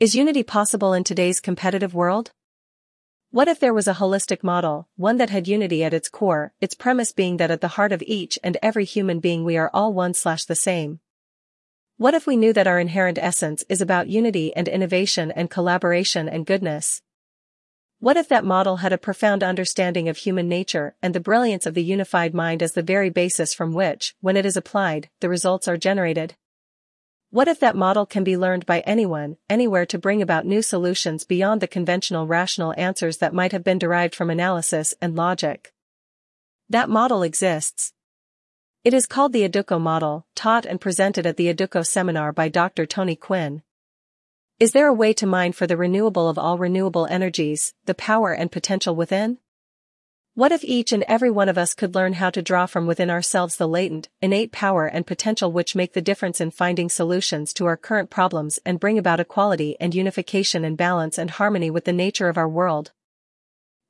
Is unity possible in today's competitive world? What if there was a holistic model, one that had unity at its core, its premise being that at the heart of each and every human being we are all one/the same? What if we knew that our inherent essence is about unity and innovation and collaboration and goodness? What if that model had a profound understanding of human nature and the brilliance of the unified mind as the very basis from which, when it is applied, the results are generated? What if that model can be learned by anyone, anywhere to bring about new solutions beyond the conventional rational answers that might have been derived from analysis and logic? That model exists. It is called the ADUCO model, taught and presented at the ADUCO seminar by Dr. Tony Quinn. Is there a way to mine for the renewable of all renewable energies, the power and potential within? What if each and every one of us could learn how to draw from within ourselves the latent, innate power and potential which make the difference in finding solutions to our current problems and bring about equality and unification and balance and harmony with the nature of our world?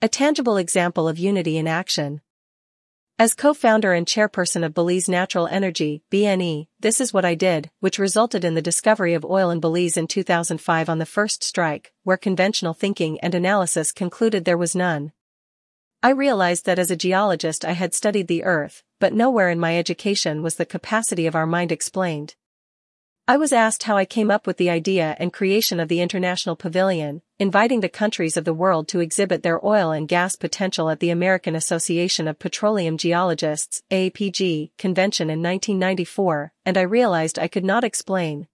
A tangible example of unity in action. As co-founder and chairperson of Belize Natural Energy, BNE, this is what I did, which resulted in the discovery of oil in Belize in 2005 on the first strike, where conventional thinking and analysis concluded there was none. I realized that as a geologist I had studied the earth, but nowhere in my education was the capacity of our mind explained. I was asked how I came up with the idea and creation of the International Pavilion, inviting the countries of the world to exhibit their oil and gas potential at the American Association of Petroleum Geologists, AAPG, convention in 1994, and I realized I could not explain.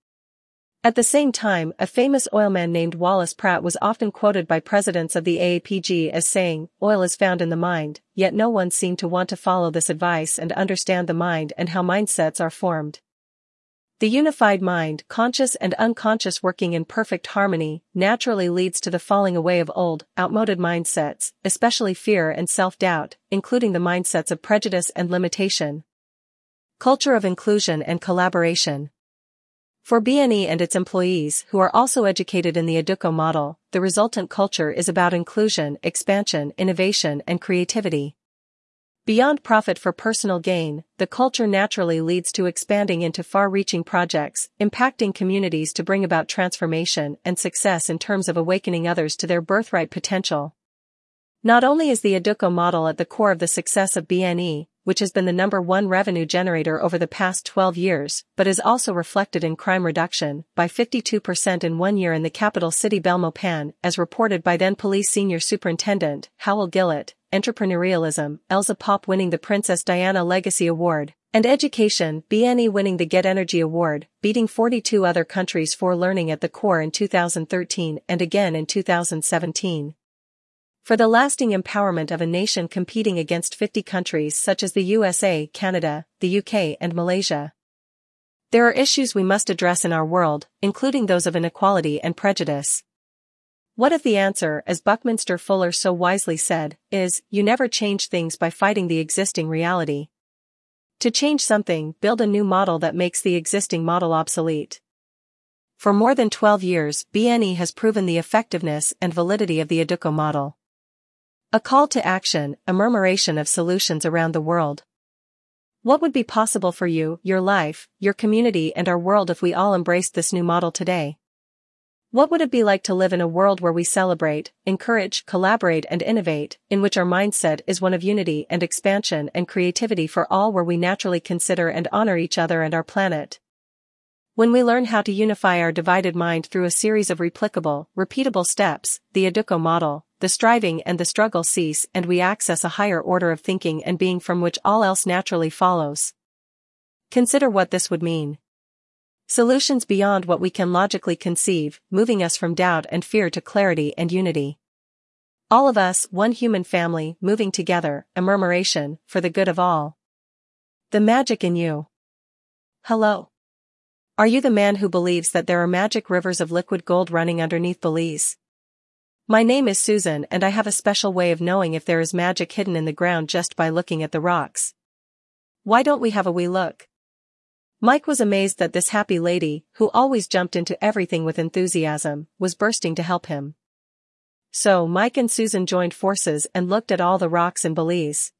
At the same time, a famous oilman named Wallace Pratt was often quoted by presidents of the AAPG as saying, "Oil is found in the mind," yet no one seemed to want to follow this advice and understand the mind and how mindsets are formed. The unified mind, conscious and unconscious working in perfect harmony, naturally leads to the falling away of old, outmoded mindsets, especially fear and self-doubt, including the mindsets of prejudice and limitation. Culture of inclusion and collaboration. For BNE and its employees who are also educated in the ADUCO model, the resultant culture is about inclusion, expansion, innovation and creativity. Beyond profit for personal gain, the culture naturally leads to expanding into far-reaching projects, impacting communities to bring about transformation and success in terms of awakening others to their birthright potential. Not only is the ADUCO model at the core of the success of BNE, which has been the #1 revenue generator over the past 12 years, but is also reflected in crime reduction by 52% in 1 year in the capital city Belmopan, as reported by then-police senior superintendent, Howell Gillett. Entrepreneurialism, Elsa Pop winning the Princess Diana Legacy Award, and education, BNE winning the Get Energy Award, beating 42 other countries for learning at the core in 2013 and again in 2017. For the lasting empowerment of a nation competing against 50 countries such as the USA, Canada, the UK and Malaysia. There are issues we must address in our world, including those of inequality and prejudice. What if the answer, as Buckminster Fuller so wisely said, is, you never change things by fighting the existing reality? To change something, build a new model that makes the existing model obsolete. For more than 12 years, BNE has proven the effectiveness and validity of the ADUCO model. A call to action, a murmuration of solutions around the world. What would be possible for you, your life, your community and our world if we all embraced this new model today? What would it be like to live in a world where we celebrate, encourage, collaborate and innovate, in which our mindset is one of unity and expansion and creativity for all, where we naturally consider and honor each other and our planet? When we learn how to unify our divided mind through a series of replicable, repeatable steps, the ADUCO model, the striving and the struggle cease and we access a higher order of thinking and being from which all else naturally follows. Consider what this would mean. Solutions beyond what we can logically conceive, moving us from doubt and fear to clarity and unity. All of us, one human family, moving together, a murmuration, for the good of all. The magic in you. Hello. Are you the man who believes that there are magic rivers of liquid gold running underneath Belize? My name is Susan and I have a special way of knowing if there is magic hidden in the ground just by looking at the rocks. Why don't we have a wee look? Mike was amazed that this happy lady, who always jumped into everything with enthusiasm, was bursting to help him. So Mike and Susan joined forces and looked at all the rocks in Belize.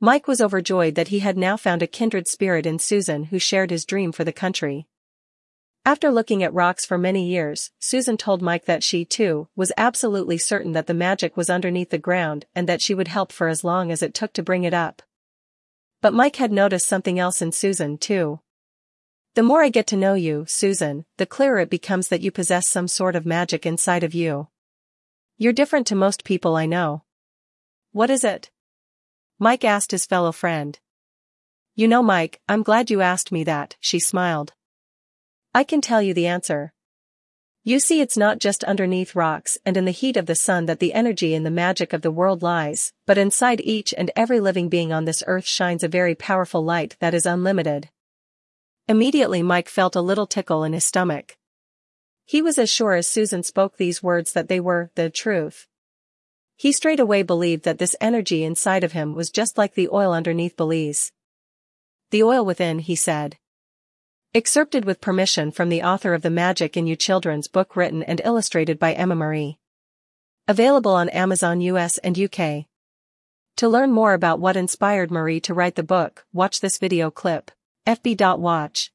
Mike was overjoyed that he had now found a kindred spirit in Susan who shared his dream for the country. After looking at rocks for many years, Susan told Mike that she, too, was absolutely certain that the magic was underneath the ground and that she would help for as long as it took to bring it up. But Mike had noticed something else in Susan, too. The more I get to know you, Susan, the clearer it becomes that you possess some sort of magic inside of you. You're different to most people I know. What is it? Mike asked his fellow friend. You know, Mike, I'm glad you asked me that, she smiled. I can tell you the answer. You see, it's not just underneath rocks and in the heat of the sun that the energy and the magic of the world lies, but inside each and every living being on this earth shines a very powerful light that is unlimited. Immediately Mike felt a little tickle in his stomach. He was as sure as Susan spoke these words that they were the truth. He straightaway believed that this energy inside of him was just like the oil underneath Belize. The oil within, he said. Excerpted with permission from the author of The Magic in You children's book, written and illustrated by Emma Marie. Available on Amazon US and UK. To learn more about what inspired Marie to write the book, watch this video clip. FB.watch